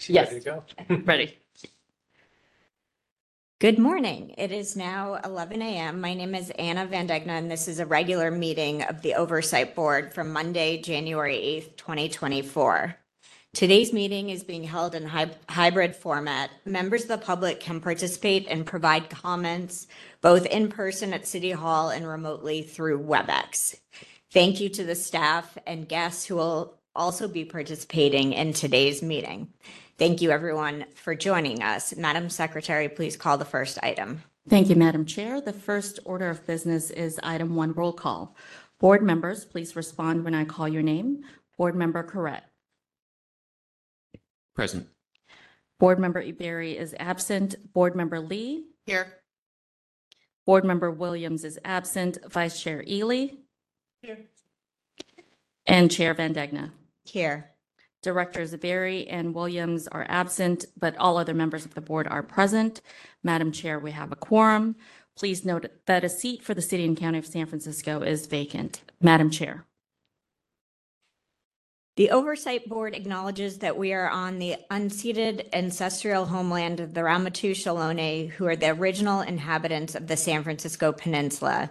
She's yes. Ready to go. Ready. Good morning. It is now 11 a.m. My name is Anna Van Degna, and this is a regular meeting of the Oversight Board from Monday, January 8th, 2024. Today's meeting is being held in hybrid format. Members of the public can participate and provide comments both in person at City Hall and remotely through WebEx. Thank you to the staff and guests who will also be participating in today's meeting. Thank you everyone for joining us. Madam Secretary, please call the first item. Thank you, Madam Chair. The first order of business is item one, roll call. Board members, please respond when I call your name. Board member Corrett. Present. Board member Iberi is absent. Board member Lee. Here. Board member Williams is absent. Vice Chair Ely. Here. And Chair Van Degna. Here. Directors Iberi and Williams are absent, but all other members of the board are present. Madam Chair, we have a quorum. Please note that a seat for the City and County of San Francisco is vacant. Madam Chair. The Oversight Board acknowledges that we are on the unceded ancestral homeland of the Ramaytush Ohlone, who are the original inhabitants of the San Francisco Peninsula.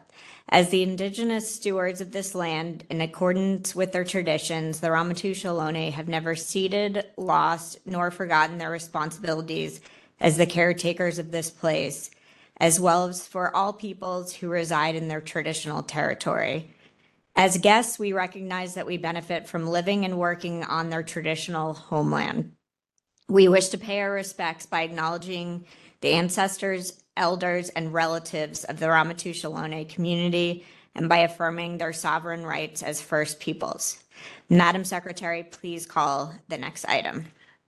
As the indigenous stewards of this land, in accordance with their traditions, the Ramaytush Ohlone have never ceded, lost, nor forgotten their responsibilities as the caretakers of this place, as well as for all peoples who reside in their traditional territory. As guests, we recognize that we benefit from living and working on their traditional homeland. We wish to pay our respects by acknowledging the ancestors, elders, and relatives of the Ramaytush Ohlone community and by affirming their sovereign rights as First Peoples. Madam Secretary, please call the next item.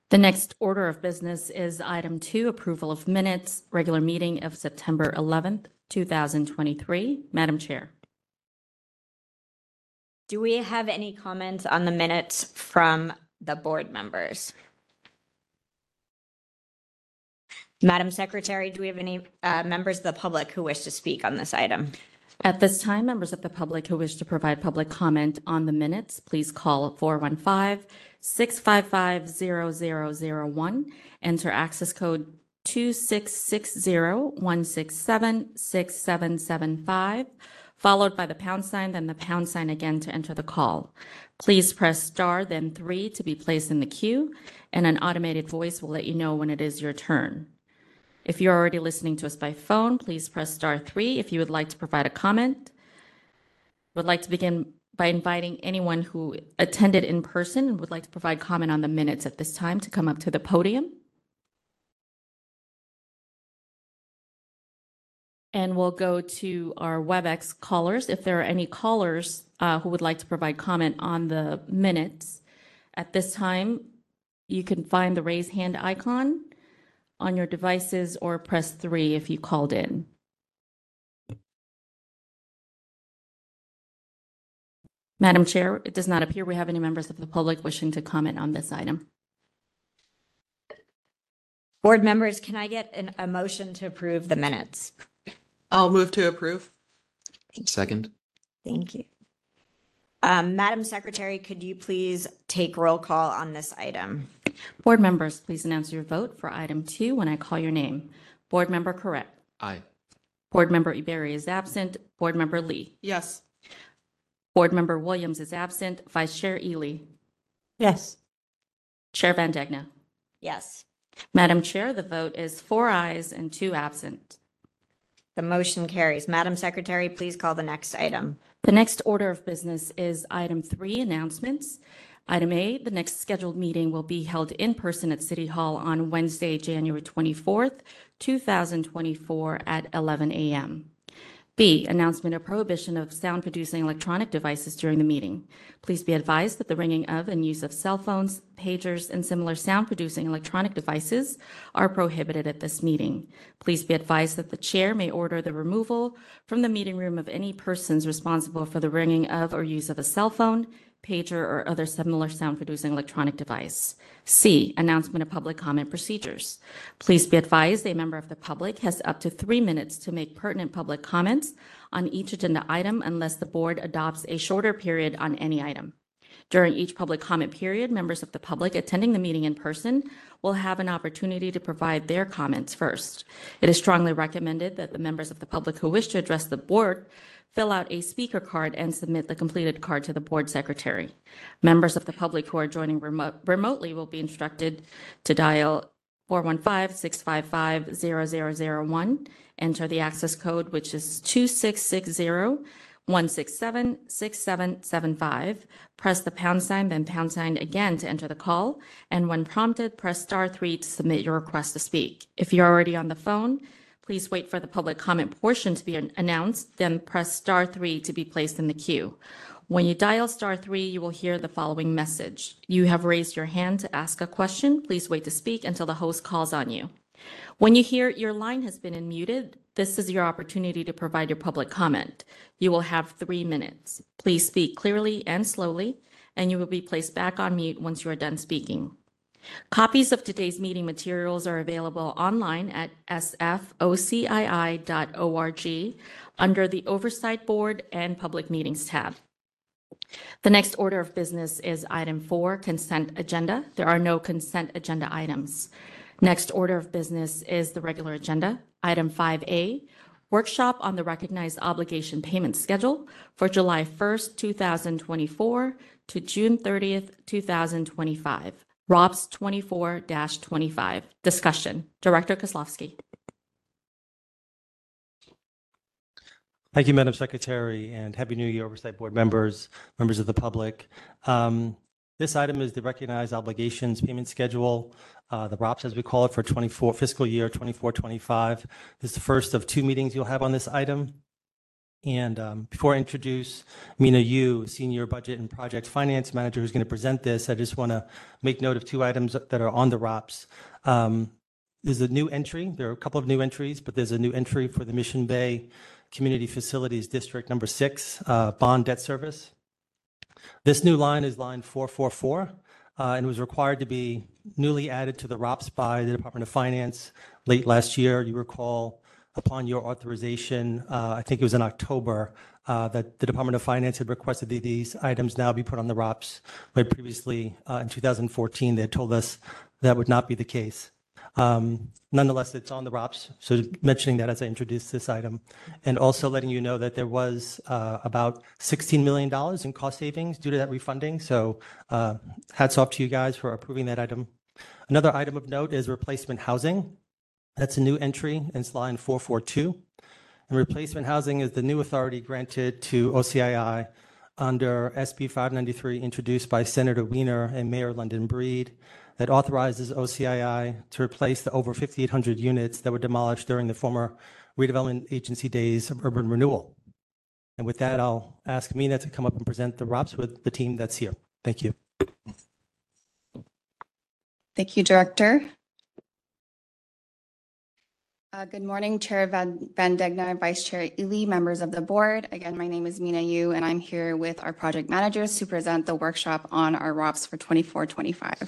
The next order of business is item two, approval of minutes, regular meeting of September 11th, 2023. Madam Chair. Do we have any comments on the minutes from the board members? Madam Secretary, do we have any members of the public who wish to speak on this item? At this time, members of the public who wish to provide public comment on the minutes, please call 415-655-0001, enter access code 2660-167-6775. Followed by the pound sign, then the pound sign again to enter the call. Please press star, then 3 to be placed in the queue, and an automated voice will let you know when it is your turn. If you're already listening to us by phone, please press star 3 if you would like to provide a comment. Would like to begin by inviting anyone who attended in person and would like to provide comment on the minutes at this time to come up to the podium. And we'll go to our WebEx callers. If there are any callers who would like to provide comment on the minutes, at this time, you can find the raise hand icon on your devices or press 3 if you called in. Madam Chair, it does not appear we have any members of the public wishing to comment on this item. Board members, can I get a motion to approve the minutes? I'll move to approve. Second. Thank you. Madam Secretary, could you please take roll call on this item? Board members, please announce your vote for item two when I call your name. Board member Corrett. Aye. Board member Iberi is absent. Board member Lee. Yes. Board member Williams is absent. Vice Chair Ely. Yes. Chair Van Degna. Yes. Madam Chair, the vote is 4 ayes and 2 absent. The motion carries. Madam Secretary, please call the next item. The next order of business is item 3, announcements. Item A, the next scheduled meeting will be held in person at City Hall on Wednesday, January 24th, 2024 at 11 a.m. B, announcement of prohibition of sound-producing electronic devices during the meeting. Please be advised that the ringing of and use of cell phones, pagers, and similar sound-producing electronic devices are prohibited at this meeting. Please be advised that the chair may order the removal from the meeting room of any persons responsible for the ringing of or use of a cell phone, pager, or other similar sound-producing electronic device. C, announcement of public comment procedures. Please be advised a member of the public has up to 3 minutes to make pertinent public comments on each agenda item unless the board adopts a shorter period on any item. During each public comment period, members of the public attending the meeting in person will have an opportunity to provide their comments first. It is strongly recommended that the members of the public who wish to address the board fill out a speaker card and submit the completed card to the board secretary. Members of the public who are joining remotely will be instructed to dial 415-655-0001, enter the access code, which is 2660-167-6775. Press the pound sign, then pound sign again to enter the call, and when prompted, press *3 to submit your request to speak. If you're already on the phone, please wait for the public comment portion to be announced, then press *3 to be placed in the queue. When you dial *3, you will hear the following message. You have raised your hand to ask a question. Please wait to speak until the host calls on you. When you hear your line has been unmuted, this is your opportunity to provide your public comment. You will have 3 minutes. Please speak clearly and slowly, and you will be placed back on mute once you are done speaking. Copies of today's meeting materials are available online at sfocii.org under the Oversight Board and Public Meetings tab. The next order of business is item 4, consent agenda. There are no consent agenda items. Next order of business is the regular agenda. Item 5A, workshop on the recognized obligation payment schedule for July 1st, 2024 to June 30th, 2025. ROPS 24-25. Discussion. Director Kozlowski. Thank you, Madam Secretary, and Happy New Year, Oversight Board members, members of the public. This item is the Recognized Obligations Payment Schedule, the ROPS as we call it, for fiscal year 24-25. This is the first of 2 meetings you'll have on this item. And before I introduce Mina Yu, Senior Budget and Project Finance Manager, who's going to present this, I just want to make note of 2 items that are on the ROPS. There's a new entry. There are a couple of new entries, but there's a new entry for the Mission Bay Community Facilities District number 6, bond debt service. This new line is line 444, and was required to be newly added to the ROPS by the Department of Finance late last year. You recall, upon your authorization, I think it was in October, that the Department of Finance had requested that these items now be put on the ROPS, but previously in 2014 they had told us that would not be the case. Nonetheless, it's on the ROPS, so mentioning that as I introduced this item, and also letting you know that there was about $16 million in cost savings due to that refunding, so hats off to you guys for approving that item. Another item of note is replacement housing. That's a new entry, and it's line 442, and replacement housing is the new authority granted to OCII under SB 593 introduced by Senator Weiner and Mayor London Breed, that authorizes OCII to replace the over 5,800 units that were demolished during the former Redevelopment Agency days of urban renewal. And with that, I'll ask Mina to come up and present the ROPS with the team that's here. Thank you. Thank you, Director. Good morning, Chair Van Degna, Vice Chair Ely, members of the board. Again, my name is Mina Yu, and I'm here with our project managers to present the workshop on our ROPS for 24-25.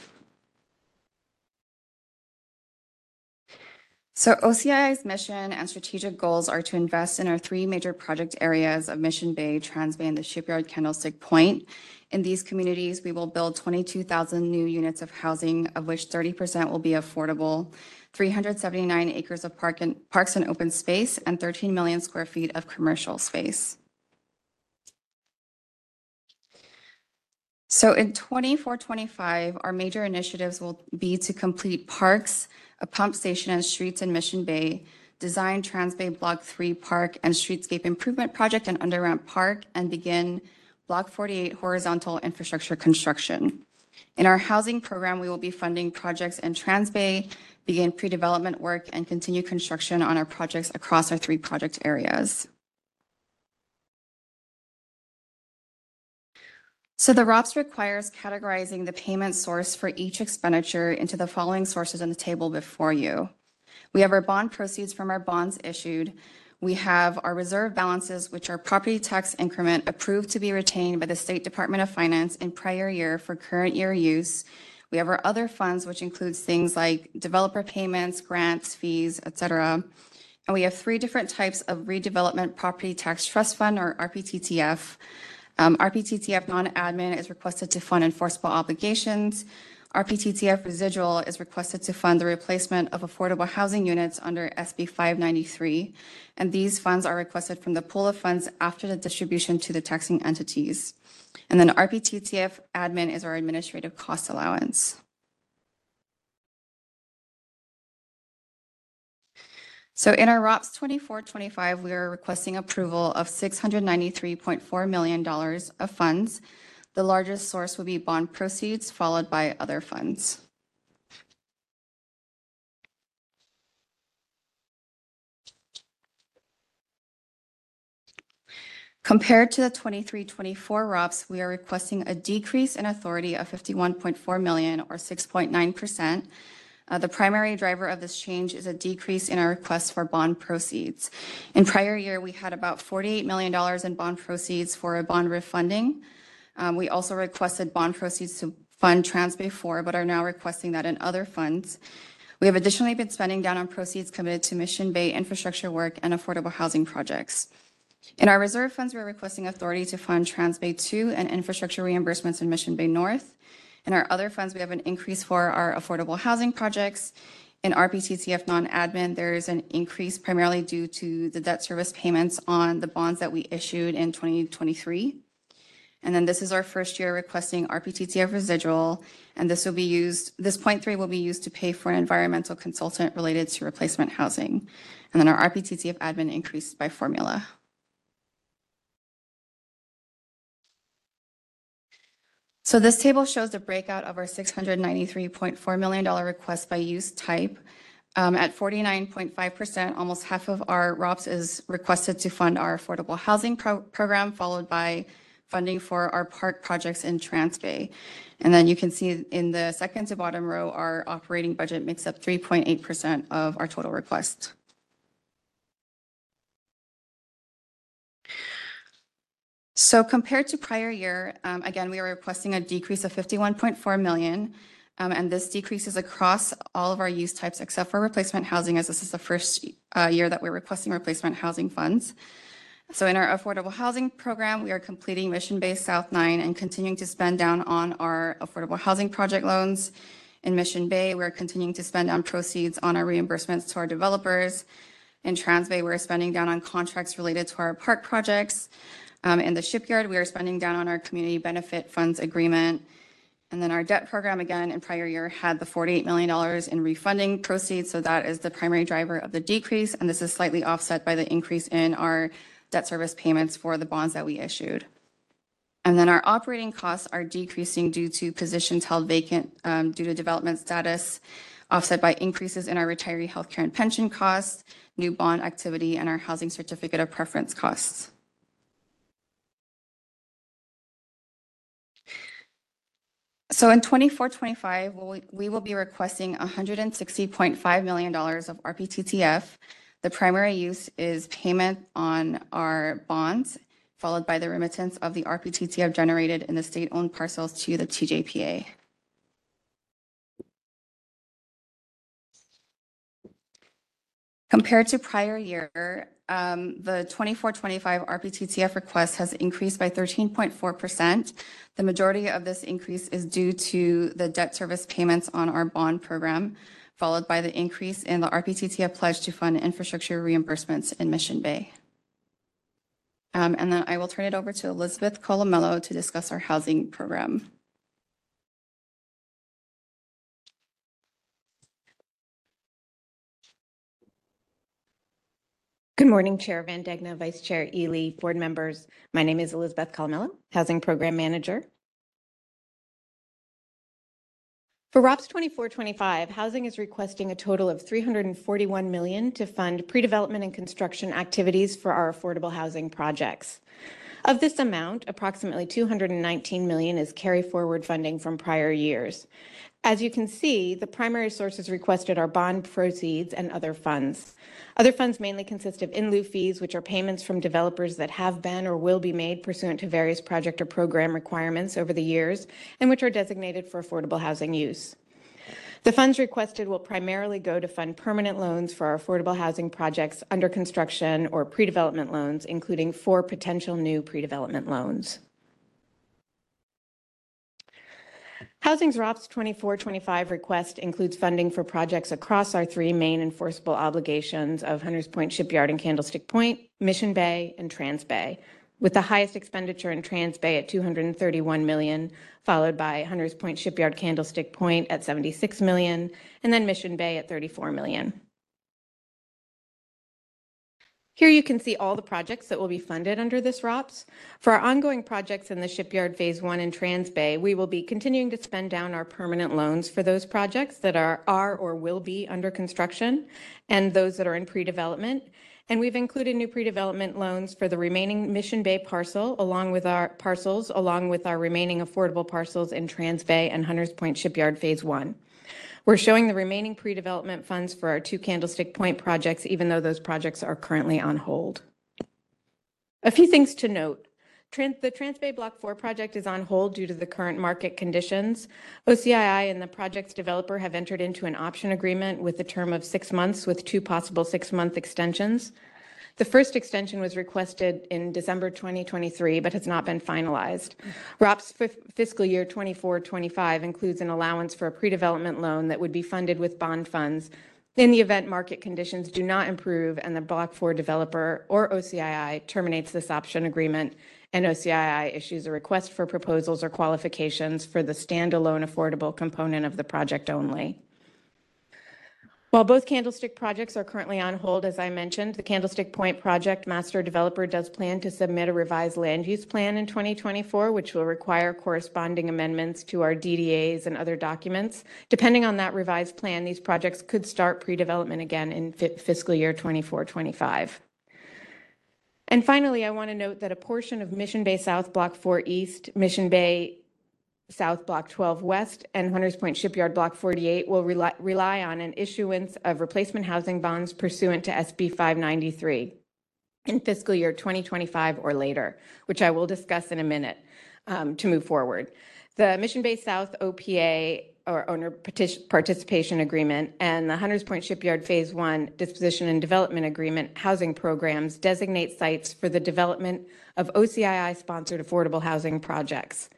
So OCII's mission and strategic goals are to invest in our 3 major project areas of Mission Bay, Transbay, and the Shipyard Candlestick Point. In these communities, we will build 22,000 new units of housing, of which 30% will be affordable, 379 acres of parks and open space, and 13 million square feet of commercial space. So in 24-25, our major initiatives will be to complete parks, a pump station and streets in Mission Bay, design Transbay Block 3 Park and Streetscape Improvement Project and Underramp Park, and begin Block 48 horizontal infrastructure construction. In our housing program, we will be funding projects in Transbay, begin pre-development work, and continue construction on our projects across our 3 project areas. So the ROPS requires categorizing the payment source for each expenditure into the following sources in the table before you. We have our bond proceeds from our bonds issued. We have our reserve balances, which are property tax increment approved to be retained by the State Department of Finance in prior year for current year use. We have our other funds, which includes things like developer payments, grants, fees, etc. And we have 3 different types of redevelopment property tax trust fund, or RPTTF. RPTTF non-admin is requested to fund enforceable obligations. RPTTF residual is requested to fund the replacement of affordable housing units under SB 593, and these funds are requested from the pool of funds after the distribution to the taxing entities. And then RPTTF admin is our administrative cost allowance. So in our ROPS 24-25, we are requesting approval of $693.4 million of funds. The largest source will be bond proceeds, followed by other funds. Compared to the 23-24 ROPS, we are requesting a decrease in authority of $51.4 million or 6.9%. The primary driver of this change is a decrease in our request for bond proceeds. In prior year, we had about $48 million in bond proceeds for a bond refunding. We also requested bond proceeds to fund trans before, but are now requesting that in other funds. We have additionally been spending down on proceeds committed to Mission Bay infrastructure work and affordable housing projects. In our reserve funds, we're requesting authority to fund Trans Bay 2 and infrastructure reimbursements in Mission Bay North. In our other funds, we have an increase for our affordable housing projects. In RPTTF non-admin, there is an increase primarily due to the debt service payments on the bonds that we issued in 2023. And then this is our first year requesting RPTTF residual, and this will be used, this 0.3 will be used to pay for an environmental consultant related to replacement housing. And then our RPTTF admin increased by formula. So this table shows the breakout of our $693.4 million request by use type. At 49.5%, almost half of our ROPS is requested to fund our affordable housing program, followed by funding for our park projects in Trans Bay. And then you can see in the second to bottom row, our operating budget makes up 3.8% of our total request. So compared to prior year, again, we are requesting a decrease of $51.4 million. And this decrease is across all of our use types except for replacement housing, as this is the first year that we're requesting replacement housing funds. So in our affordable housing program, we are completing Mission Bay South 9 and continuing to spend down on our affordable housing project loans. In Mission Bay, we're continuing to spend down proceeds on our reimbursements to our developers. In Trans Bay, we're spending down on contracts related to our park projects. In the shipyard, we are spending down on our community benefit funds agreement. And then our debt program, again, in prior year had the $48 million in refunding proceeds. So that is the primary driver of the decrease. And this is slightly offset by the increase in our debt service payments for the bonds that we issued. And then our operating costs are decreasing due to positions held vacant due to development status, offset by increases in our retiree healthcare and pension costs, new bond activity, and our housing certificate of preference costs. So in 24-25, we will be requesting $160.5 million of RPTTF. The primary use is payment on our bonds, followed by the remittance of the RPTTF generated in the state-owned parcels to the TJPA. Compared to prior year, the 24-25 RPTTF request has increased by 13.4%. The majority of this increase is due to the debt service payments on our bond program, followed by the increase in the RPTTF pledge to fund infrastructure reimbursements in Mission Bay. And then I will turn it over to Elizabeth Colomello to discuss our housing program. Good morning, Chair Van Degna, Vice Chair Ely, board members. My name is Elizabeth Colomello, Housing Program Manager. For ROPS 24-25, housing is requesting a total of $341 million to fund pre-development and construction activities for our affordable housing projects. Of this amount, approximately $219 million is carry forward funding from prior years. As you can see, the primary sources requested are bond proceeds and other funds. Other funds mainly consist of in lieu fees, which are payments from developers that have been or will be made pursuant to various project or program requirements over the years, and which are designated for affordable housing use. The funds requested will primarily go to fund permanent loans for our affordable housing projects under construction or pre-development loans, including 4 potential new pre-development loans. Housing's ROPS 2425 request includes funding for projects across our three main enforceable obligations of Hunters Point Shipyard and Candlestick Point, Mission Bay, and Trans Bay, with the highest expenditure in Trans Bay at $231 million, followed by Hunters Point Shipyard Candlestick Point at $76 million, and then Mission Bay at $34 million. Here you can see all the projects that will be funded under this ROPS. For our ongoing projects in the Shipyard Phase 1 and Trans Bay, we will be continuing to spend down our permanent loans for those projects that are or will be under construction and those that are in pre-development. And we've included new pre-development loans for the remaining Mission Bay parcel along with our remaining affordable parcels in Trans Bay and Hunters Point Shipyard Phase 1. We're showing the remaining pre-development funds for our two Candlestick Point projects, even though those projects are currently on hold. A few things to note. The Trans Bay Block 4 project is on hold due to the current market conditions. OCII and the project's developer have entered into an option agreement with a term of 6 months with two possible 6-month extensions. The first extension was requested in December 2023, but has not been finalized. ROPS fiscal year 24-25 includes an allowance for a pre-development loan that would be funded with bond funds in the event market conditions do not improve and the Block 4 developer or OCII terminates this option agreement and OCII issues a request for proposals or qualifications for the standalone affordable component of the project only. While both Candlestick projects are currently on hold, as I mentioned, the Candlestick Point project master developer does plan to submit a revised land use plan in 2024, which will require corresponding amendments to our DDAs and other documents. Depending on that revised plan, these projects could start pre-development again in fiscal year 24-25. And finally, I want to note that a portion of Mission Bay South Block 4 East, Mission Bay South Block 12 West, and Hunters Point Shipyard Block 48 will rely on an issuance of replacement housing bonds pursuant to SB 593 in fiscal year 2025 or later, which I will discuss in a minute to move forward. The Mission Bay South OPA, or Owner Participation Agreement, and the Hunters Point Shipyard Phase 1 Disposition and Development Agreement housing programs designate sites for the development of OCII-sponsored affordable housing projects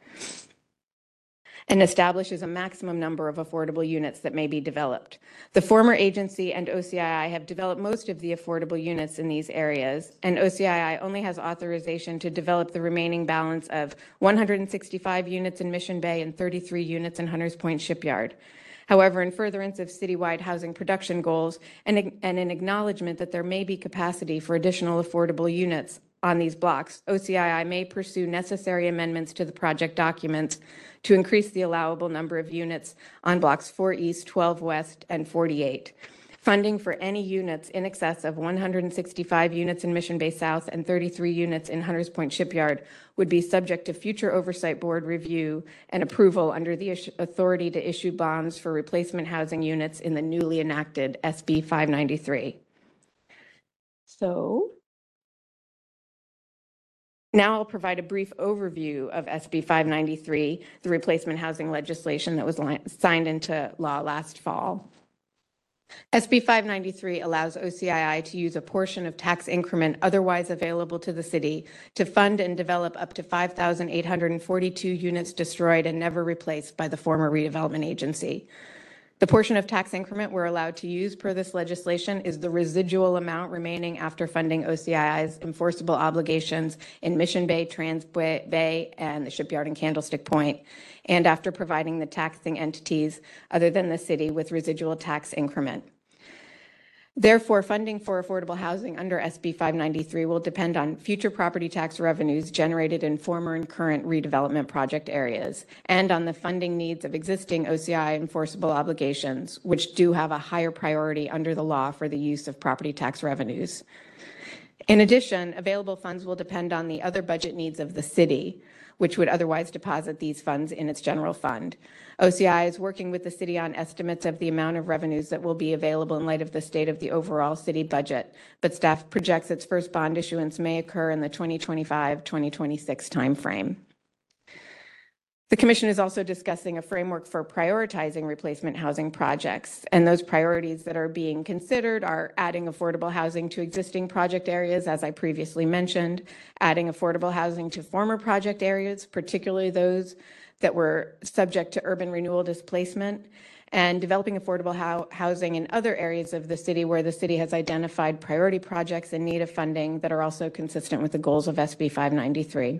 and establishes a maximum number of affordable units that may be developed. The former agency and OCII have developed most of the affordable units in these areas, and OCII only has authorization to develop the remaining balance of 165 units in Mission Bay and 33 units in Hunters Point Shipyard. However, in furtherance of citywide housing production goals and an acknowledgement that there may be capacity for additional affordable units on these blocks, OCII may pursue necessary amendments to the project documents to increase the allowable number of units on blocks 4 East, 12 West, and 48. Funding for any units in excess of 165 units in Mission Bay South and 33 units in Hunters Point Shipyard would be subject to future Oversight Board review and approval under the authority to issue bonds for replacement housing units in the newly enacted SB 593. So now I'll provide a brief overview of SB 593, the replacement housing legislation that was signed into law last fall. SB 593 allows OCII to use a portion of tax increment otherwise available to the city to fund and develop up to 5,842 units destroyed and never replaced by the former redevelopment agency. The portion of tax increment we're allowed to use per this legislation is the residual amount remaining after funding OCII's enforceable obligations in Mission Bay, Trans Bay, and the Shipyard and Candlestick Point, and after providing the taxing entities other than the city with residual tax increment. Therefore, funding for affordable housing under SB 593 will depend on future property tax revenues generated in former and current redevelopment project areas and on the funding needs of existing OCII enforceable obligations, which do have a higher priority under the law for the use of property tax revenues. In addition, available funds will depend on the other budget needs of the city, which would otherwise deposit these funds in its general fund. OCII is working with the city on estimates of the amount of revenues that will be available in light of the state of the overall city budget, but staff projects its first bond issuance may occur in the 2025-2026 timeframe. The Commission is also discussing a framework for prioritizing replacement housing projects, and those priorities that are being considered are adding affordable housing to existing project areas, as I previously mentioned, adding affordable housing to former project areas, particularly those that were subject to urban renewal displacement, and developing affordable housing in other areas of the city where the city has identified priority projects in need of funding that are also consistent with the goals of SB 593.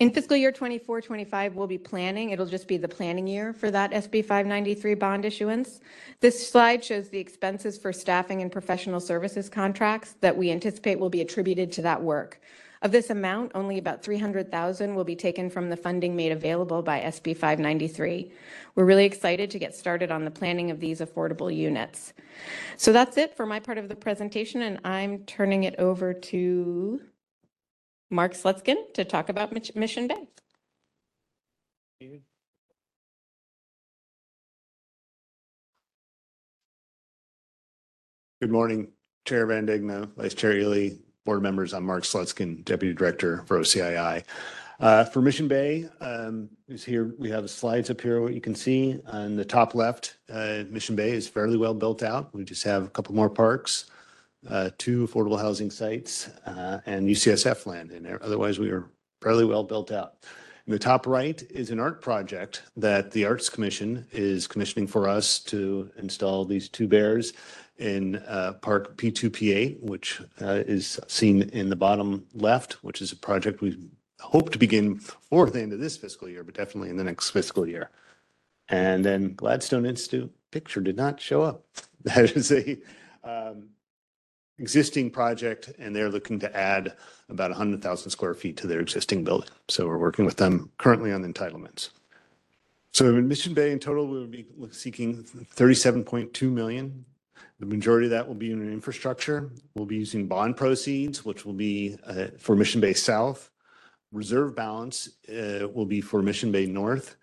In fiscal year 24-25, we'll be planning. It'll just be the planning year for that SB 593 bond issuance. This slide shows the expenses for staffing and professional services contracts that we anticipate will be attributed to that work. Of this amount, only about $300,000 will be taken from the funding made available by SB 593. We're really excited to get started on the planning of these affordable units. So that's it for my part of the presentation, and I'm turning it over to Mark Slutskin to talk about Mission Bay. Good morning, Chair Van Degna, Vice Chair Ely, board members. I'm Mark Slutskin, Deputy Director for OCII. For Mission Bay, is here. We have slides up here, what you can see. On the top left, Mission Bay is fairly well built out. We just have a couple more parks, two affordable housing sites, and UCSF land in there. Otherwise, we are fairly well built out. In the top right is an art project that the Arts Commission is commissioning for us to install these two bears in Park P2P8, which is seen in the bottom left, which is a project we hope to begin before the end of this fiscal year, but definitely in the next fiscal year. And then Gladstone Institute picture did not show up. That is a existing project, and they're looking to add about 100,000 square feet to their existing building. So we're working with them currently on entitlements. So in Mission Bay in total, we will be seeking $37.2 million. The majority of that will be in infrastructure. We'll be using bond proceeds, which will be for Mission Bay South. Reserve balance will be for Mission Bay North.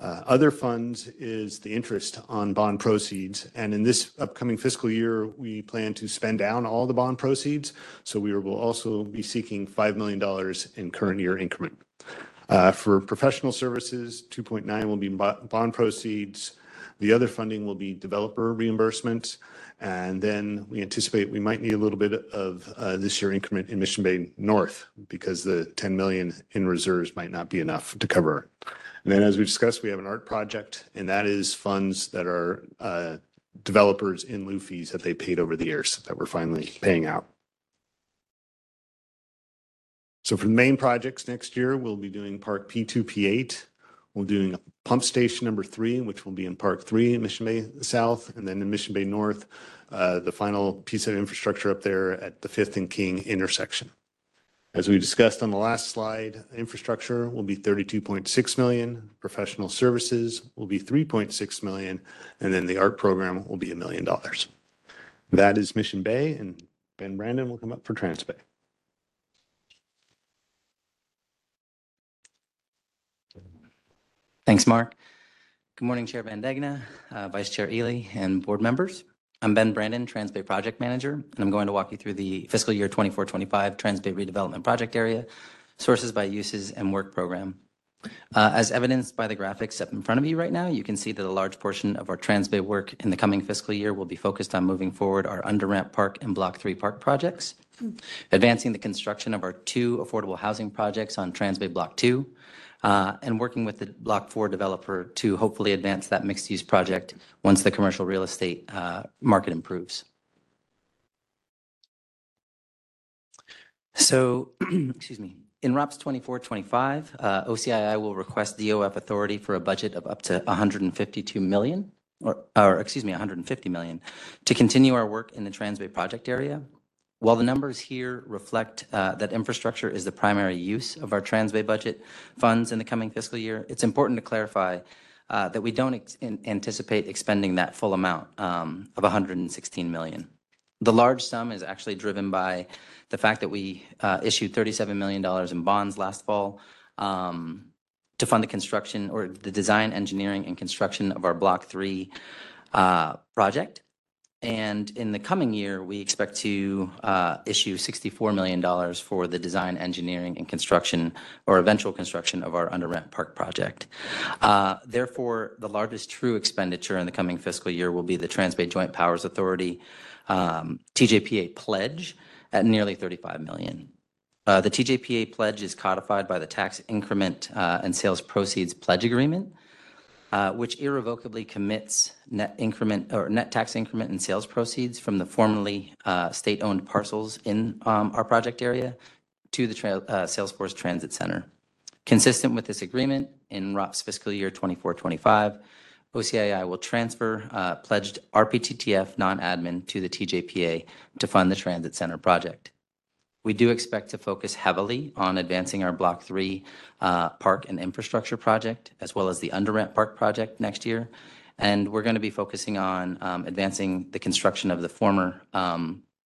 Other funds is the interest on bond proceeds, and in this upcoming fiscal year, we plan to spend down all the bond proceeds, so we will also be seeking $5 million in current year increment. For professional services, 2.9 will be bond proceeds. The other funding will be developer reimbursement, and then we anticipate we might need a little bit of this year increment in Mission Bay North, because the 10 million in reserves might not be enough to cover. And then, as we discussed, we have an art project, and that is funds that are developers in lieu fees that they paid over the years that we're finally paying out. So for the main projects next year, we'll be doing Park P2P8. We'll be doing pump station number 3, which will be in Park 3 in Mission Bay South, and then in Mission Bay North, the final piece of infrastructure up there at the 5th and King intersection. As we discussed on the last slide, infrastructure will be 32.6 million, professional services will be 3.6 million, and then the art program will be $1 million. That is Mission Bay, and Ben Brandon will come up for Transbay. Thanks, Mark. Good morning, Chair Van Degna, Vice Chair Ely, and board members. I'm Ben Brandon, Transbay Project Manager, and I'm going to walk you through the fiscal year 24-25 Transbay Redevelopment Project Area, sources by uses and work program. As evidenced by the graphics up in front of you right now, you can see that a large portion of our Transbay work in the coming fiscal year will be focused on moving forward our Underramp Park and Block 3 Park projects, advancing the construction of our two affordable housing projects on Transbay Block 2, and working with the Block 4 developer to hopefully advance that mixed-use project once the commercial real estate market improves. So, excuse me, in ROPS 24-25, OCII will request DOF authority for a budget of up to $152 million, or excuse me, $150 million, to continue our work in the Transbay project area. While the numbers here reflect that infrastructure is the primary use of our Transbay budget funds in the coming fiscal year, it's important to clarify that we don't anticipate expending that full amount of $116 million. The large sum is actually driven by the fact that we issued $37 million in bonds last fall to fund the construction or the design, engineering, and construction of our Block 3 project. And in the coming year, we expect to issue $64 million for the design, engineering, and construction or eventual construction of our Underramp Park project. Therefore, the largest true expenditure in the coming fiscal year will be the Transbay Joint Powers Authority TJPA pledge at nearly 35 million. The TJPA pledge is codified by the tax increment and sales proceeds pledge agreement, which irrevocably commits net increment or net tax increment and sales proceeds from the formerly state-owned parcels in our project area to the Salesforce Transit Center. Consistent with this agreement, in ROPS fiscal year 24-25, OCII will transfer pledged RPTTF non-admin to the TJPA to fund the Transit Center project. We do expect to focus heavily on advancing our Block 3 park and infrastructure project, as well as the Under-Ramp Park project next year. And we're going to be focusing on advancing the construction of the former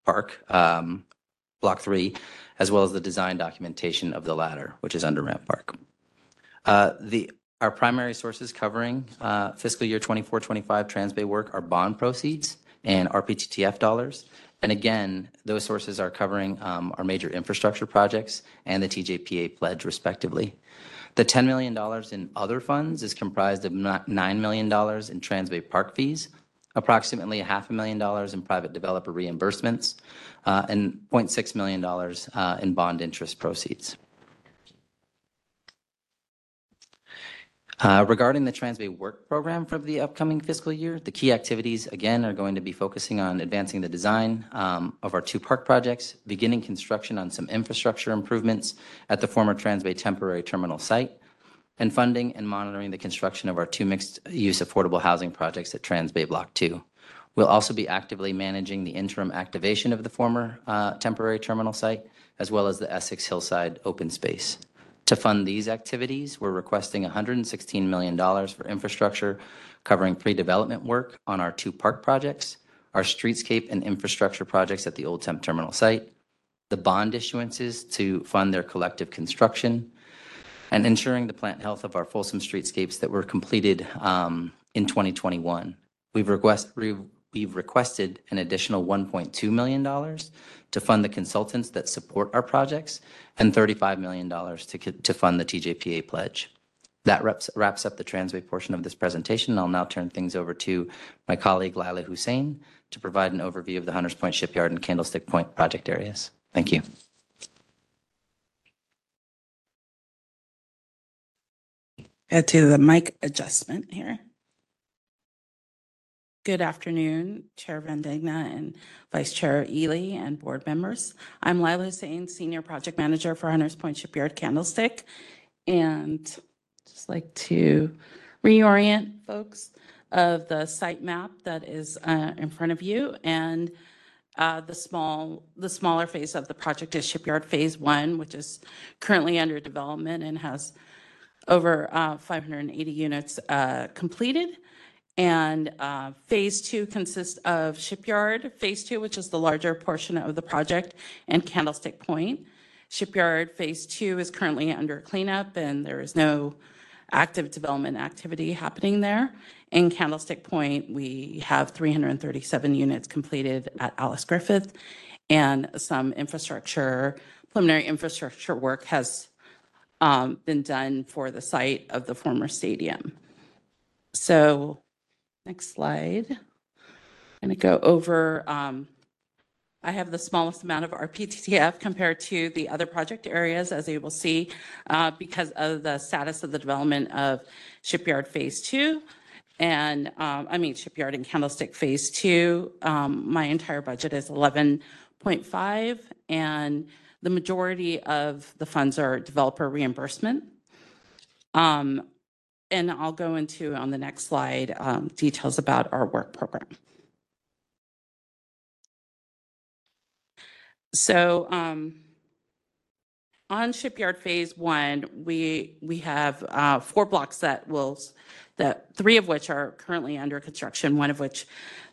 park, Block 3, as well as the design documentation of the latter, which is Under-Ramp Park. Our primary sources covering fiscal year 24-25 Transbay work are bond proceeds and RPTTF dollars. And again, those sources are covering our major infrastructure projects and the TJPA pledge, respectively. The $10 million in other funds is comprised of $9 million in Transbay Park fees, approximately $500,000 in private developer reimbursements, and $0.6 million in bond interest proceeds. Regarding the Transbay work program for the upcoming fiscal year, the key activities, again, are going to be focusing on advancing the design of our two park projects, beginning construction on some infrastructure improvements at the former Transbay temporary terminal site, and funding and monitoring the construction of our two mixed-use affordable housing projects at Transbay Block 2. We'll also be actively managing the interim activation of the former temporary terminal site, as well as the Essex Hillside open space. To fund these activities, we're requesting $116 million for infrastructure covering pre-development work on our two park projects, our streetscape and infrastructure projects at the Old Temp Terminal site, the bond issuances to fund their collective construction, and ensuring the plant health of our Folsom streetscapes that were completed in 2021. We've requested an additional $1.2 million to fund the consultants that support our projects and $35 million to fund the TJPA pledge. That wraps up the Transbay portion of this presentation. I'll now turn things over to my colleague, Lila Hussain, to provide an overview of the Hunters Point Shipyard and Candlestick Point project areas. Thank you. Got to do the mic adjustment here. Good afternoon, Chair Van Degna and Vice Chair Ely and board members. I'm Lila Hussain, Senior Project Manager for Hunters Point Shipyard Candlestick. And just like to reorient folks of the site map that is in front of you. And the smaller phase of the project is Shipyard Phase 1, which is currently under development and has over 580 units completed. And phase 2 consists of Shipyard Phase 2, which is the larger portion of the project, and Candlestick Point. Shipyard Phase 2 is currently under cleanup and there is no active development activity happening there. In Candlestick Point, we have 337 units completed at Alice Griffith, and some infrastructure, preliminary infrastructure work has been done for the site of the former stadium. So, next slide. I'm going to go over, I have the smallest amount of RPTTF compared to the other project areas, as you will see, because of the status of the development of Shipyard Phase 2 and, Shipyard and Candlestick Phase 2. My entire budget is 11.5, and the majority of the funds are developer reimbursement. And I'll go into, on the next slide, details about our work program. So on Shipyard Phase 1, we have 4 blocks that 3 of which are currently under construction, one of which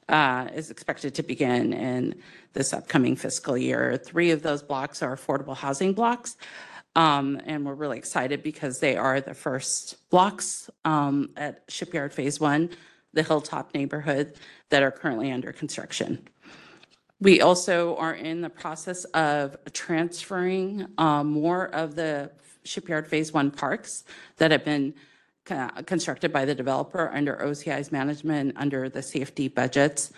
is expected to begin in this upcoming fiscal year. 3 of those blocks are affordable housing blocks. And we're really excited because they are the first blocks at Shipyard Phase 1, the Hilltop neighborhood, that are currently under construction. We also are in the process of transferring more of the Shipyard Phase 1 parks that have been constructed by the developer under OCII's management, under the CFD budgets,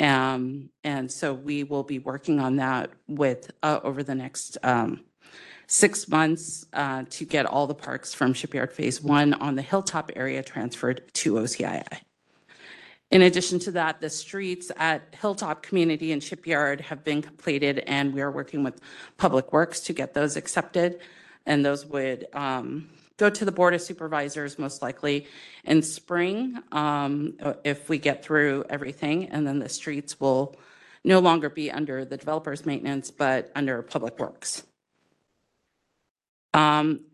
And so we will be working on that with over the next 6 months to get all the parks from Shipyard Phase 1 on the hilltop area transferred to OCII. In addition to that, the streets at Hilltop Community and Shipyard have been completed, and we are working with Public Works to get those accepted, and those would go to the Board of Supervisors most likely in spring if we get through everything, and then the streets will no longer be under the developer's maintenance but under Public Works.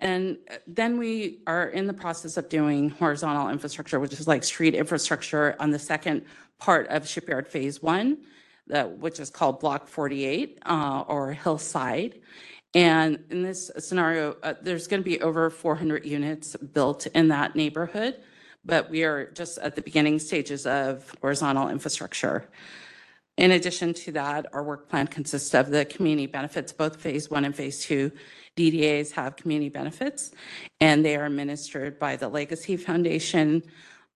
And then we are in the process of doing horizontal infrastructure, which is like street infrastructure on the second part of Shipyard Phase 1, which is called Block 48 or Hillside. And in this scenario, there's going to be over 400 units built in that neighborhood, but we are just at the beginning stages of horizontal infrastructure. In addition to that, our work plan consists of the community benefits. Both Phase 1 and Phase 2 DDAs have community benefits, and they are administered by the Legacy Foundation,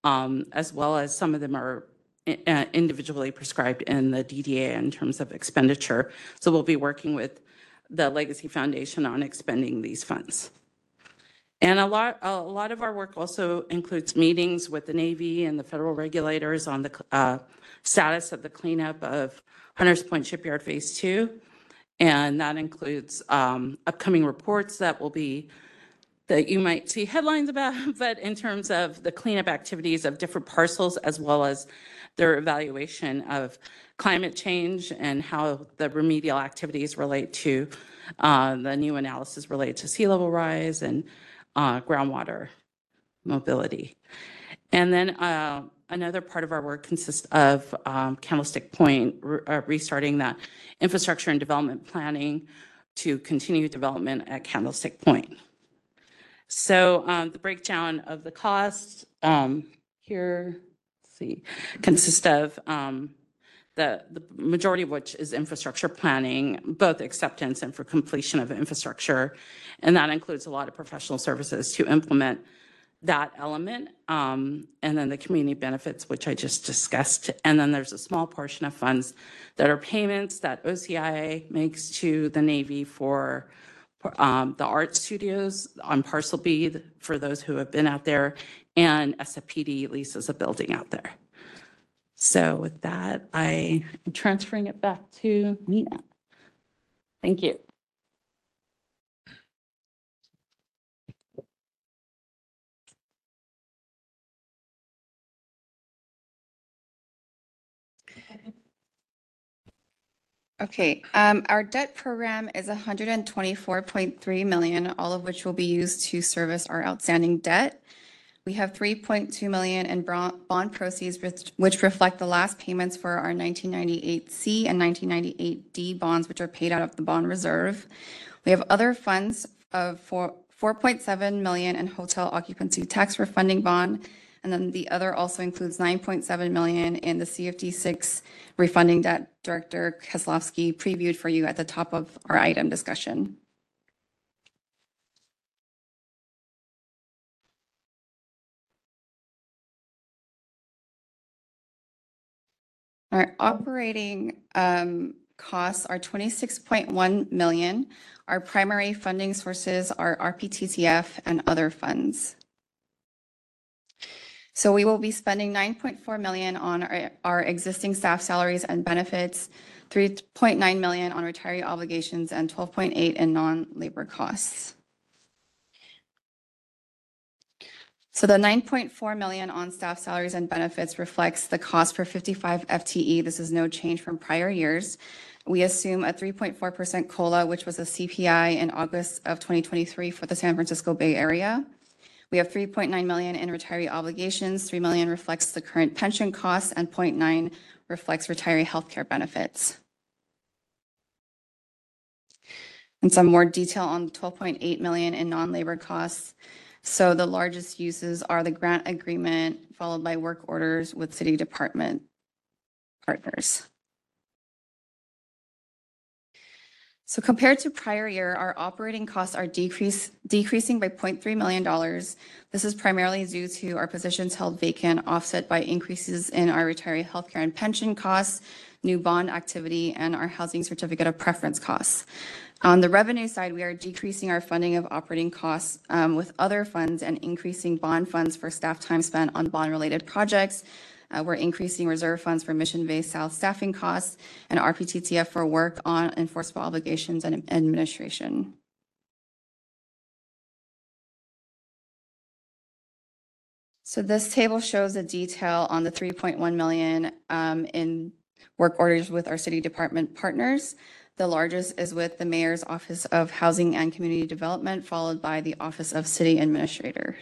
as well as some of them are individually prescribed in the DDA in terms of expenditure. So we'll be working with the Legacy Foundation on expending these funds. And a lot of our work also includes meetings with the Navy and the federal regulators on the status of the cleanup of Hunters Point Shipyard Phase 2. And that includes upcoming reports that you might see headlines about, but in terms of the cleanup activities of different parcels, as well as their evaluation of climate change and how the remedial activities relate to the new analysis related to sea level rise and groundwater mobility. And then another part of our work consists of Candlestick Point restarting that infrastructure and development planning to continue development at Candlestick Point. So the breakdown of the cost here, let's see, consists of the majority of which is infrastructure planning, both acceptance and for completion of infrastructure. And that includes a lot of professional services to implement that element. And then the community benefits, which I just discussed. And then there's a small portion of funds that are payments that OCII makes to the Navy for the art studios on Parcel B for those who have been out there, and SFPD leases a building out there. So with that, I am transferring it back to Mina. Thank you. Okay, our debt program is $124.3 million, all of which will be used to service our outstanding debt. We have $3.2 million in bond proceeds, which reflect the last payments for our 1998C and 1998D bonds, which are paid out of the bond reserve. We have other funds of $4.7 million in hotel occupancy tax refunding bond, and then the other also includes $9.7 million in the CFD6 refunding that Director Keslovsky previewed for you at the top of our item discussion. Our operating costs are $26.1 million. Our primary funding sources are RPTTF and other funds. So we will be spending $9.4 million on our existing staff salaries and benefits, $3.9 million on retiree obligations, and $12.8 million in non-labor costs. So the $9.4 million on staff salaries and benefits reflects the cost for 55 FTE. This is no change from prior years. We assume a 3.4% COLA, which was a CPI in August of 2023 for the San Francisco Bay Area. We have $3.9 million in retiree obligations. $3 million reflects the current pension costs, and $0.9 million reflects retiree healthcare benefits. And some more detail on $12.8 million in non-labor costs. So the largest uses are the grant agreement, followed by work orders with city department partners. So compared to prior year, our operating costs are decreasing by $0.3 million. This is primarily due to our positions held vacant, offset by increases in our retiree healthcare and pension costs, new bond activity, and our housing certificate of preference costs. On the revenue side, we are decreasing our funding of operating costs with other funds and increasing bond funds for staff time spent on bond-related projects. We're increasing reserve funds for mission-based South staffing costs and RPTTF for work on enforceable obligations and administration. So this table shows a detail on the $3.1 million in work orders with our city department partners. The largest is with the Mayor's Office of Housing and Community Development, followed by the Office of City Administrator.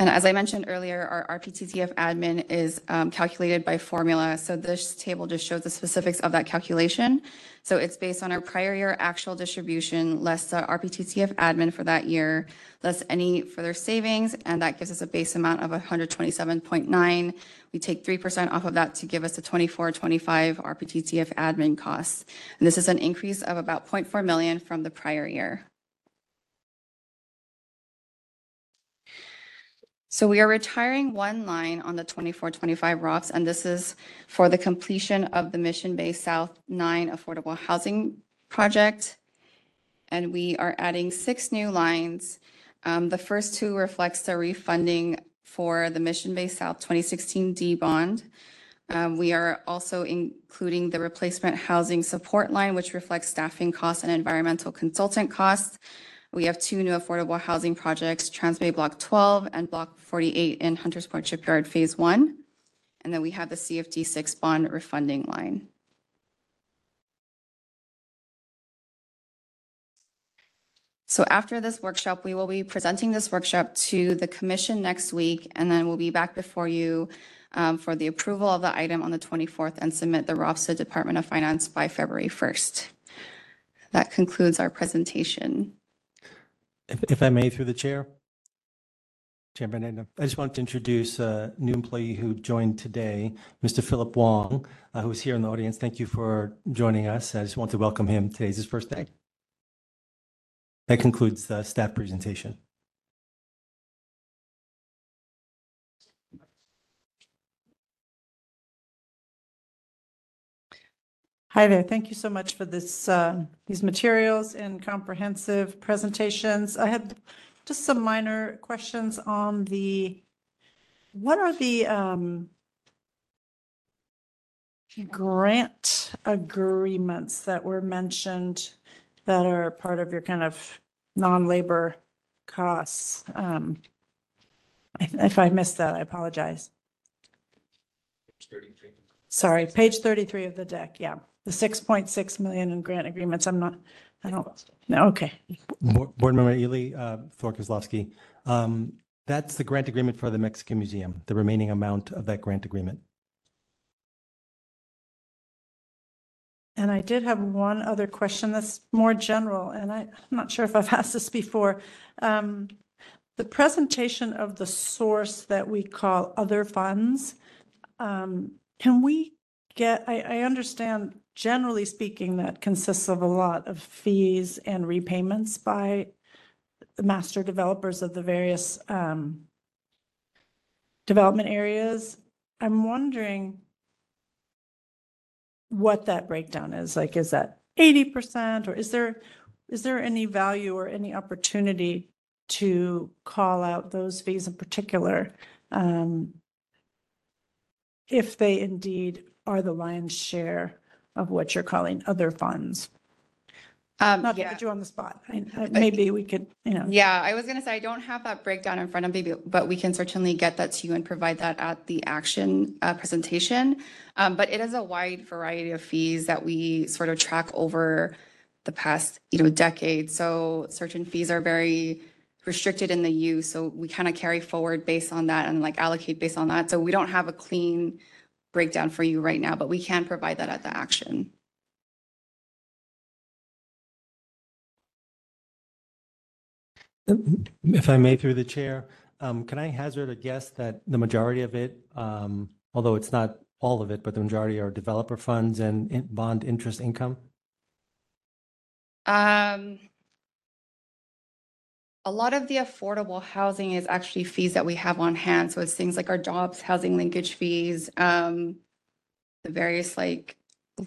And as I mentioned earlier, our RPTTF admin is calculated by formula. So this table just shows the specifics of that calculation. So it's based on our prior year actual distribution, less the RPTTF admin for that year, less any further savings. And that gives us a base amount of 127.9. We take 3% off of that to give us the 24.25 RPTTF admin costs. And this is an increase of about 0.4 million from the prior year. So we are retiring one line on the 2425 ROPS, and this is for the completion of the Mission Bay South 9 affordable housing project. And we are adding 6 new lines. The first 2 reflects the refunding for the Mission Bay South 2016 D bond. We are also including the replacement housing support line, which reflects staffing costs and environmental consultant costs. We have 2 new affordable housing projects, Transbay Block 12 and Block 48 in Hunters Point Shipyard Phase 1. And then we have the CFD 6 bond refunding line. So after this workshop, we will be presenting this workshop to the commission next week, and then we'll be back before you for the approval of the item on the 24th and submit the ROPS to Department of Finance by February 1st. That concludes our presentation. If I may, through the chair, Chair Brandon, I just want to introduce a new employee who joined today, Mr. Philip Wong, who's here in the audience. Thank you for joining us. I just want to welcome him. Today's his first day. That concludes the staff presentation. Hi there. Thank you so much for this, these materials and comprehensive presentations. I had just some minor questions on the, what are the grant agreements that were mentioned that are part of your kind of non-labor costs? If I missed that, I apologize. Sorry, page 33 of the deck. Yeah. The 6.6 million in grant agreements. I don't know. Okay. Board Member Ely Thorkozlowski. That's the grant agreement for the Mexican Museum, the remaining amount of that grant agreement. And I did have one other question that's more general, and I'm not sure if I've asked this before. The presentation of the source that we call other funds, can we get, I understand, generally speaking, that consists of a lot of fees and repayments by the master developers of the various development areas. I'm wondering what that breakdown is. Like, is that 80%, or is there any value or any opportunity to call out those fees in particular, if they indeed are the lion's share of what you're calling other funds? Not to put you on the spot. Maybe we could, you know. Yeah, I was going to say I don't have that breakdown in front of me, but we can certainly get that to you and provide that at the action presentation. But it is a wide variety of fees that we sort of track over the past, decade. So certain fees are very restricted in the use, so we kind of carry forward based on that and like allocate based on that. So we don't have a clean breakdown for you right now, but we can provide that at the action. If I may, through the chair, can I hazard a guess that the majority of it, although it's not all of it, but the majority are developer funds and bond interest income? A lot of the affordable housing is actually fees that we have on hand. So it's things like our jobs, housing linkage fees, the various like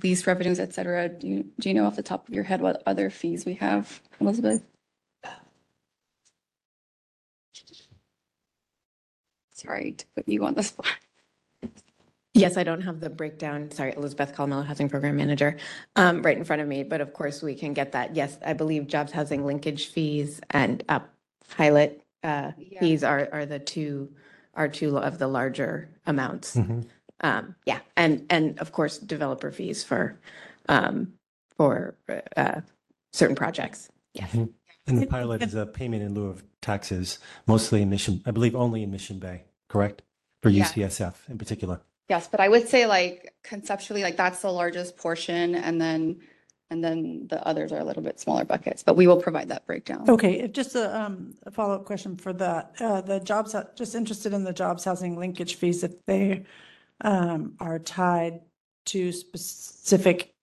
lease revenues, et cetera. Do you know off the top of your head what other fees we have, Elizabeth? Sorry to put you on the spot. Yes, I don't have the breakdown. Sorry, Elizabeth Colomello, Housing Program Manager, right in front of me. But of course, we can get that. Yes, I believe jobs, housing, linkage fees, and pilot fees are the two of the larger amounts. Mm-hmm. And of course, developer fees for certain projects. Yes. Mm-hmm. And the pilot is a payment in lieu of taxes, mostly in Mission, I believe, only in Mission Bay, correct? For UCSF in particular. Yes, but I would say like conceptually, like that's the largest portion, and then the others are a little bit smaller buckets. But we will provide that breakdown. Okay, just a follow-up question for that. The jobs, just interested in the jobs, housing, linkage fees, if they are tied to specific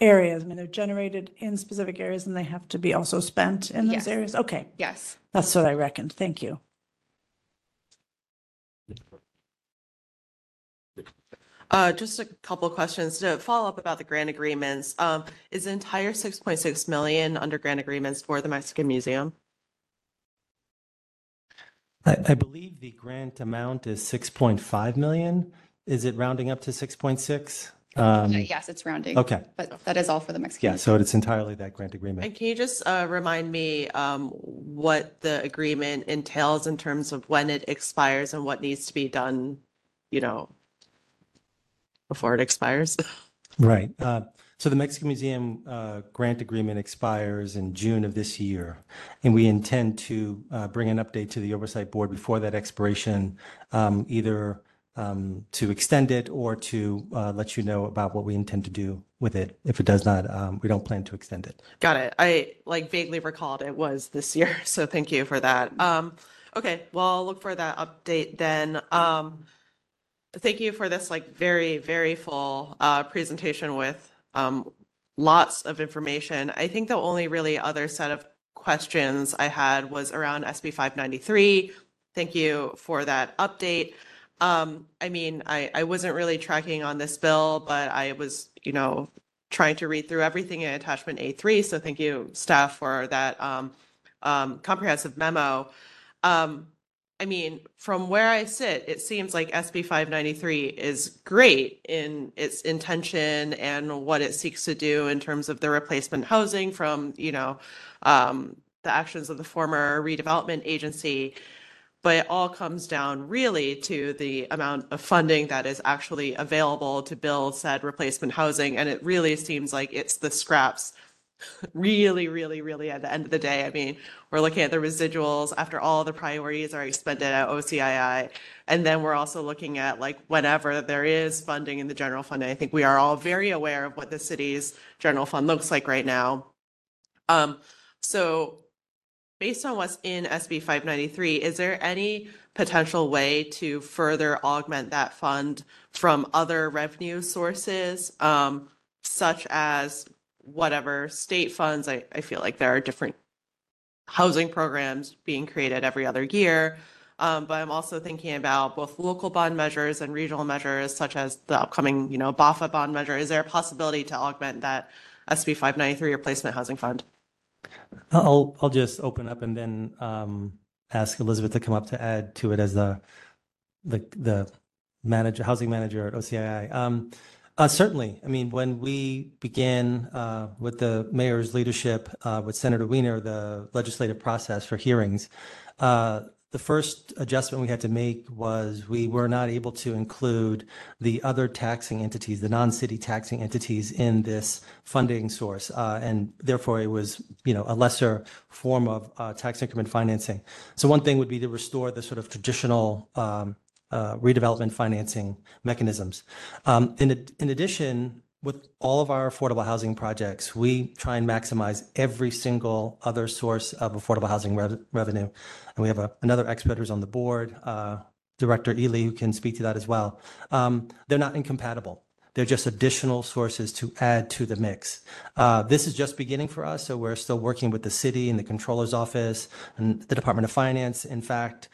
areas. I mean, they're generated in specific areas, and they have to be also spent in those areas. Okay. Yes. That's what I reckoned. Thank you. Just a couple of questions to follow up about the grant agreements. Is the entire $6.6 million under grant agreements for the Mexican Museum? I believe the grant amount is $6.5 million. Is it rounding up to 6.6? Yes, it's rounding. Okay. But that is all for the Mexican Museum. So it's entirely that grant agreement. And can you just remind me what the agreement entails in terms of when it expires and what needs to be done, you know, before it expires? Right. So the Mexican Museum grant agreement expires in June of this year, and we intend to bring an update to the Oversight Board before that expiration, either to extend it or to let you know about what we intend to do with it. If it does not, we don't plan to extend it. Got it. I vaguely recalled it was this year, so thank you for that. Okay, well, I'll look for that update then. Thank you for this very, very full presentation with lots of information. I think the only really other set of questions I had was around SB 593. Thank you for that update. I mean, I wasn't really tracking on this bill, but I was, trying to read through everything in attachment A3. So thank you, staff, for that comprehensive memo. I mean, from where I sit, it seems like SB 593 is great in its intention and what it seeks to do in terms of the replacement housing from, the actions of the former redevelopment agency. But it all comes down really to the amount of funding that is actually available to build said replacement housing. And it really seems like it's the scraps. Really, really, really at the end of the day. I mean, we're looking at the residuals after all the priorities are expended at OCII. And then we're also looking at whenever there is funding in the general fund. And I think we are all very aware of what the city's general fund looks like right now. So based on what's in SB 593, is there any potential way to further augment that fund from other revenue sources, such as whatever state funds? I feel like there are different housing programs being created every other year, but I'm also thinking about both local bond measures and regional measures, such as the upcoming BAHFA bond measure. Is there a possibility to augment that SB 593 replacement housing fund? I'll just open up and then ask Elizabeth to come up to add to it as the manager, housing manager at OCII. Certainly. I mean, when we began with the mayor's leadership, with Senator Weiner, the legislative process for hearings, the first adjustment we had to make was we were not able to include the other taxing entities, the non-city taxing entities, in this funding source. And therefore, it was, a lesser form of tax increment financing. So one thing would be to restore the sort of traditional redevelopment financing mechanisms. In addition, with all of our affordable housing projects, we try and maximize every single other source of affordable housing revenue. And we have another expert who's on the board, Director Ely, who can speak to that as well. They're not incompatible. They're just additional sources to add to the mix. This is just beginning for us, so we're still working with the city and the Comptroller's Office and the Department of Finance, in fact,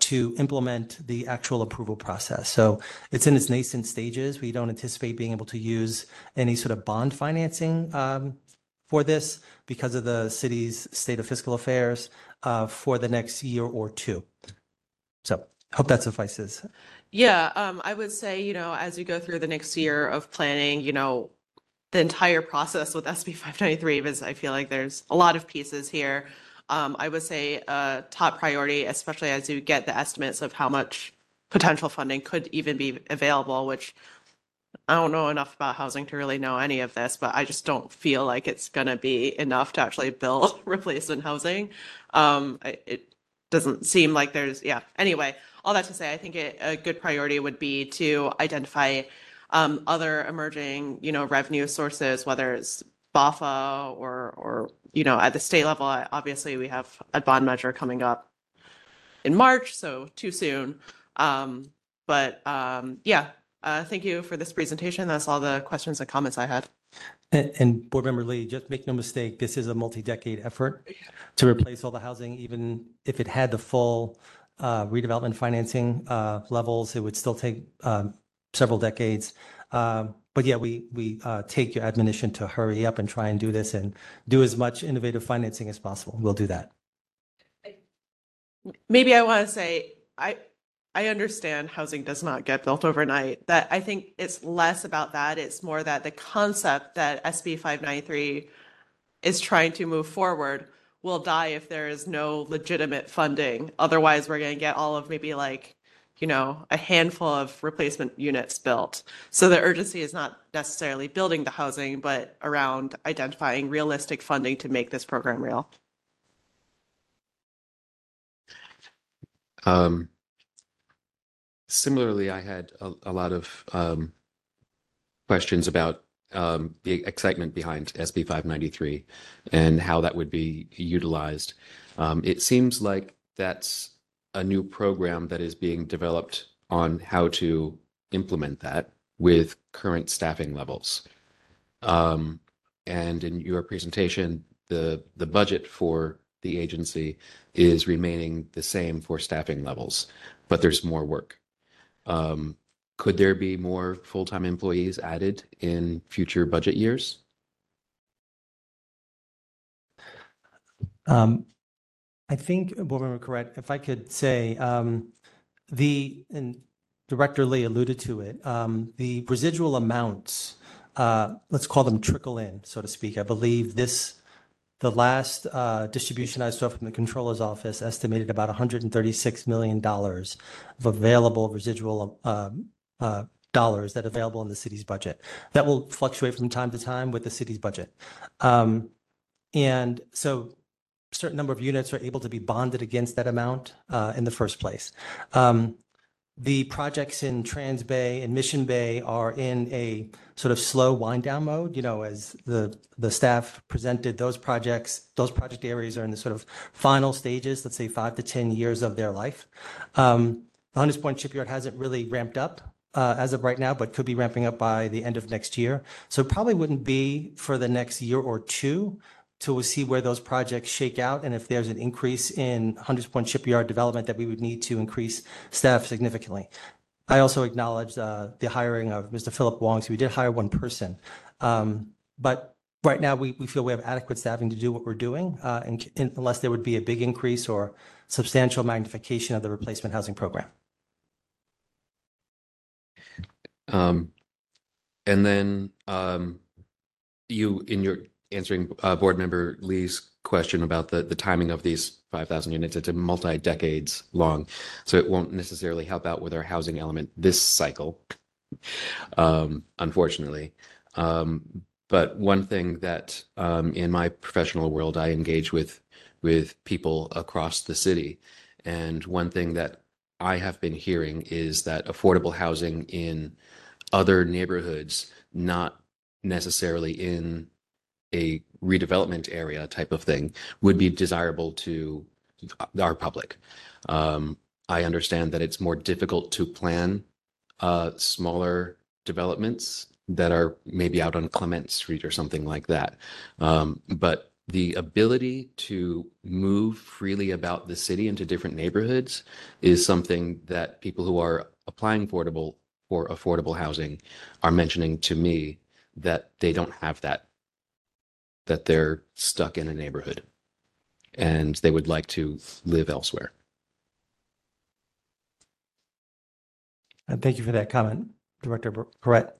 to implement the actual approval process. So it's in its nascent stages. We don't anticipate being able to use any sort of bond financing for this because of the city's state of fiscal affairs for the next year or two. So hope that suffices. Yeah, I would say, you know, as we go through the next year of planning, you know, the entire process with SB 593, because I feel like there's a lot of pieces here. I would say top priority, especially as you get the estimates of how much potential funding could even be available, which I don't know enough about housing to really know any of this, but I just don't feel like it's going to be enough to actually build replacement housing. It doesn't seem like there's, yeah, anyway. All that to say, I think a good priority would be to identify other emerging, you know, revenue sources, whether it's BAHFA or you know, at the state level. Obviously, we have a bond measure coming up in March, so too soon. Yeah, thank you for this presentation. That's all the questions and comments I had. And Board Member Lee, just make no mistake, this is a multi-decade effort to replace all the housing. Even if it had the full redevelopment financing levels, it would still take several decades. But yeah, we take your admonition to hurry up and try and do this and do as much innovative financing as possible. We'll do that. Maybe I want to say, I understand housing does not get built overnight. That I think it's less about that. It's more that the concept that SB 593 is trying to move forward will die if there is no legitimate funding. Otherwise, we're going to get all of maybe like, you know, a handful of replacement units built. So the urgency is not necessarily building the housing, but around identifying realistic funding to make this program real. Similarly, I had a lot of questions about the excitement behind SB 593 and how that would be utilized. It seems like that's a new program that is being developed on how to implement that with current staffing levels. And in your presentation, the budget for the agency is remaining the same for staffing levels, but there's more work. Could there be more full-time employees added in future budget years? I think, Board Member Correct, if I could say, and Director Lee alluded to it, the residual amounts, let's call them trickle in, so to speak. I believe the last distribution I saw from the Comptroller's Office estimated about $136 million of available residual dollars that are available in the city's budget. That will fluctuate from time to time with the city's budget. And so a certain number of units are able to be bonded against that amount in the first place. The projects in Trans Bay and Mission Bay are in a sort of slow wind down mode. You know, as the staff presented, those project areas are in the sort of final stages, let's say 5 to 10 years of their life. The Hunters Point Shipyard hasn't really ramped up as of right now, but could be ramping up by the end of next year. So it probably wouldn't be for the next year or two till we see where those projects shake out and if there's an increase in Hunters Point Shipyard development that we would need to increase staff significantly. I also acknowledge the hiring of Mr. Philip Wong, so we did hire one person. But right now we feel we have adequate staffing to do what we're doing unless there would be a big increase or substantial magnification of the replacement housing program. And then you, in your answering Board Member Lee's question about the timing of these 5,000 units, it's a multi-decades long, so it won't necessarily help out with our housing element this cycle, unfortunately. But one thing that in my professional world, I engage with people across the city, and one thing that I have been hearing is that affordable housing in other neighborhoods, not necessarily in a redevelopment area type of thing, would be desirable to our public. I understand that it's more difficult to plan smaller developments that are maybe out on Clement Street or something like that. But the ability to move freely about the city into different neighborhoods is something that people who are applying for affordable housing are mentioning to me, that they don't have that, that they're stuck in a neighborhood and they would like to live elsewhere. And thank you for that comment, Director Corrett.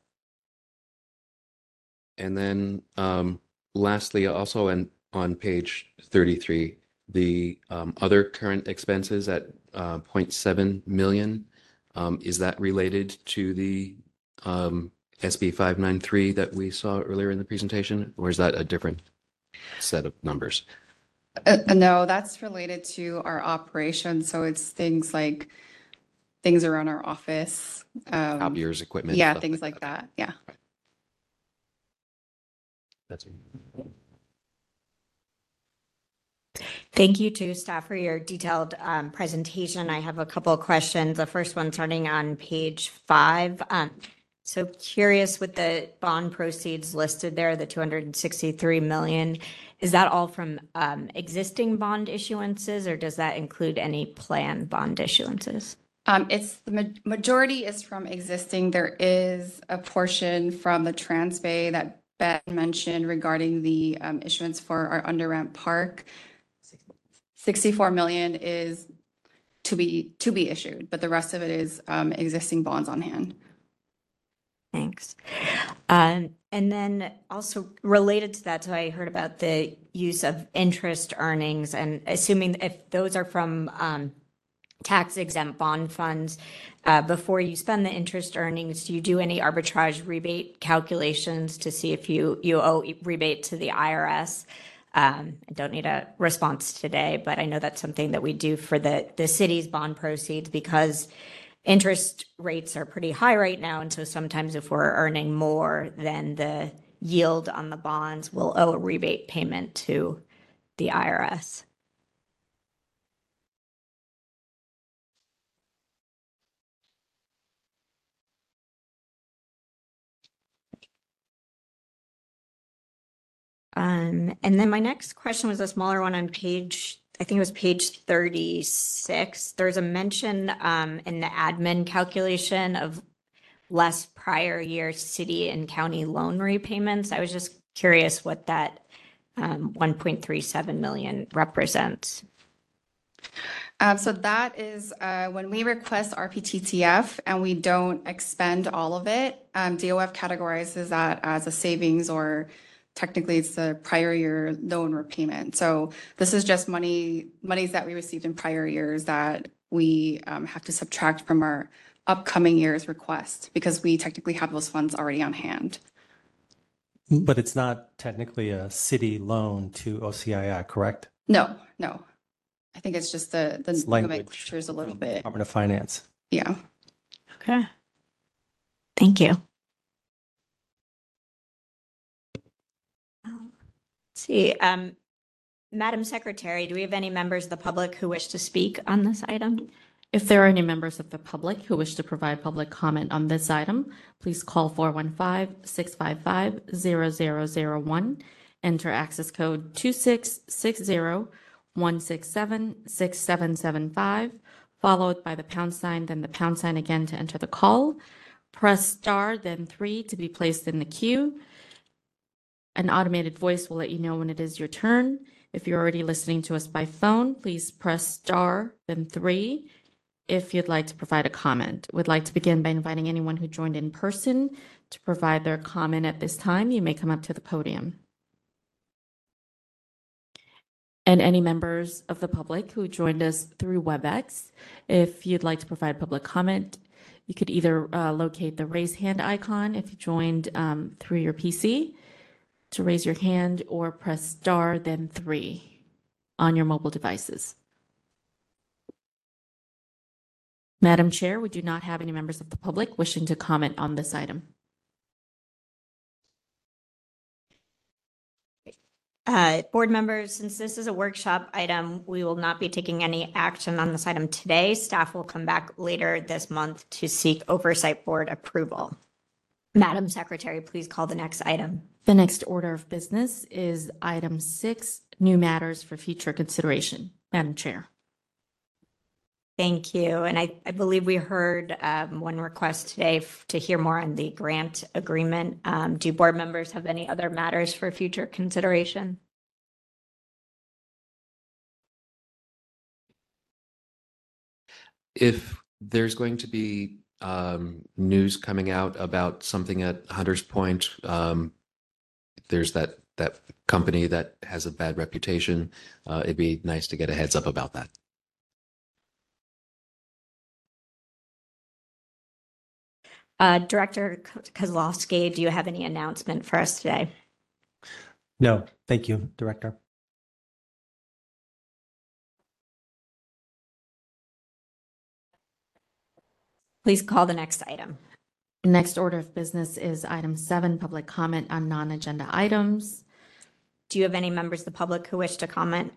And then lastly, also on page 33, the other current expenses at 0.7 million, is that related to the SB 593 that we saw earlier in the presentation, or is that a different set of numbers? No, that's related to our operation. So it's things like things around our office, copiers, equipment, yeah, things like that. Yeah. Right. That's it. Thank you to staff for your detailed presentation. I have a couple of questions. The first one starting on page 5. So curious, with the bond proceeds listed there, the $263 million, is that all from existing bond issuances, or does that include any planned bond issuances? It's the majority is from existing. There is a portion from the Transbay that Ben mentioned regarding the issuance for our Underramp Park. $64 million is to be issued, but the rest of it is existing bonds on hand. Thanks. And then also related to that, so I heard about the use of interest earnings, and assuming if those are from tax exempt bond funds, before you spend the interest earnings, do you do any arbitrage rebate calculations to see if you owe rebate to the IRS? I don't need a response today, but I know that's something that we do for the city's bond proceeds, because interest rates are pretty high right now, and so sometimes if we're earning more than the yield on the bonds, we'll owe a rebate payment to the IRS. And then my next question was a smaller one on page, I think it was page 36. There's a mention in the admin calculation of less prior year city and county loan repayments. I was just curious what that 1.37 million represents. So that is when we request RPTTF and we don't expend all of it, DOF categorizes that as a savings, or technically it's the prior year loan repayment. So this is just monies that we received in prior years that we have to subtract from our upcoming year's request, because we technically have those funds already on hand. But it's not technically a city loan to OCII, correct? No. I think it's just the nomenclature is a little bit. Department of Finance. Yeah. Okay. Thank you. See, Madam Secretary, do we have any members of the public who wish to speak on this item? If there are any members of the public who wish to provide public comment on this item, please call 415-655-0001, enter access code 2660-167-6775, followed by the #, then the # again to enter the call. Press *, then 3 to be placed in the queue. An automated voice will let you know when it is your turn. If you're already listening to us by phone, please press *, then 3 if you'd like to provide a comment. We'd like to begin by inviting anyone who joined in person to provide their comment at this time. You may come up to the podium. And any members of the public who joined us through WebEx, if you'd like to provide public comment, you could either locate the raise hand icon if you joined through your PC, to raise your hand, or press * then 3 on your mobile devices. Madam Chair, we do not have any members of the public wishing to comment on this item. Board members, since this is a workshop item, we will not be taking any action on this item today. Staff will come back later this month to seek oversight board approval. Madam Secretary, please call the next item. The next order of business is item 6, new matters for future consideration. Madam Chair. Thank you. And I believe we heard one request today to hear more on the grant agreement. Do board members have any other matters for future consideration? If there's going to be news coming out about something at Hunters Point, there's that company that has a bad reputation. It'd be nice to get a heads up about that. Director Kozlowski, do you have any announcement for us today? No, thank you, Director. Please call the next item. Next order of business is item 7, public comment on non-agenda items. Do you have any members of the public who wish to comment?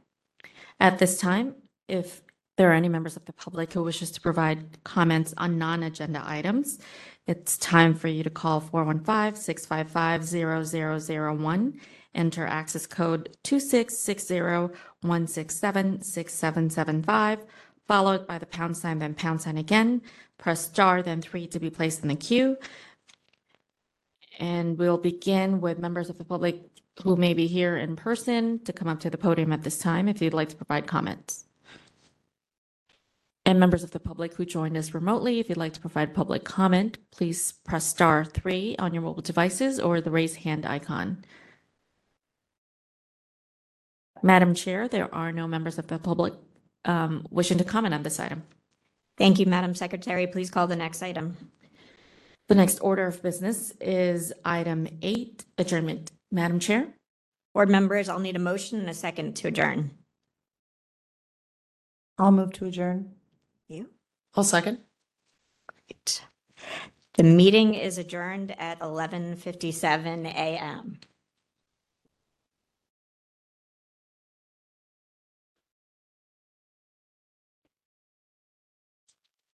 At this time, if there are any members of the public who wishes to provide comments on non-agenda items, it's time for you to call 415-655-0001, enter access code 26601676775, followed by the #, then # again, press *, then 3 to be placed in the queue. And we'll begin with members of the public who may be here in person to come up to the podium at this time if you'd like to provide comments. And members of the public who joined us remotely, if you'd like to provide public comment, please press *3 on your mobile devices or the raise hand icon. Madam Chair, there are no members of the public wishing to comment on this item. Thank you, Madam Secretary. Please call the next item. The next order of business is item 8, adjournment. Madam Chair. Board members, I'll need a motion and a second to adjourn. I'll move to adjourn. You? I'll second. Great. The meeting is adjourned at 11:57 a.m.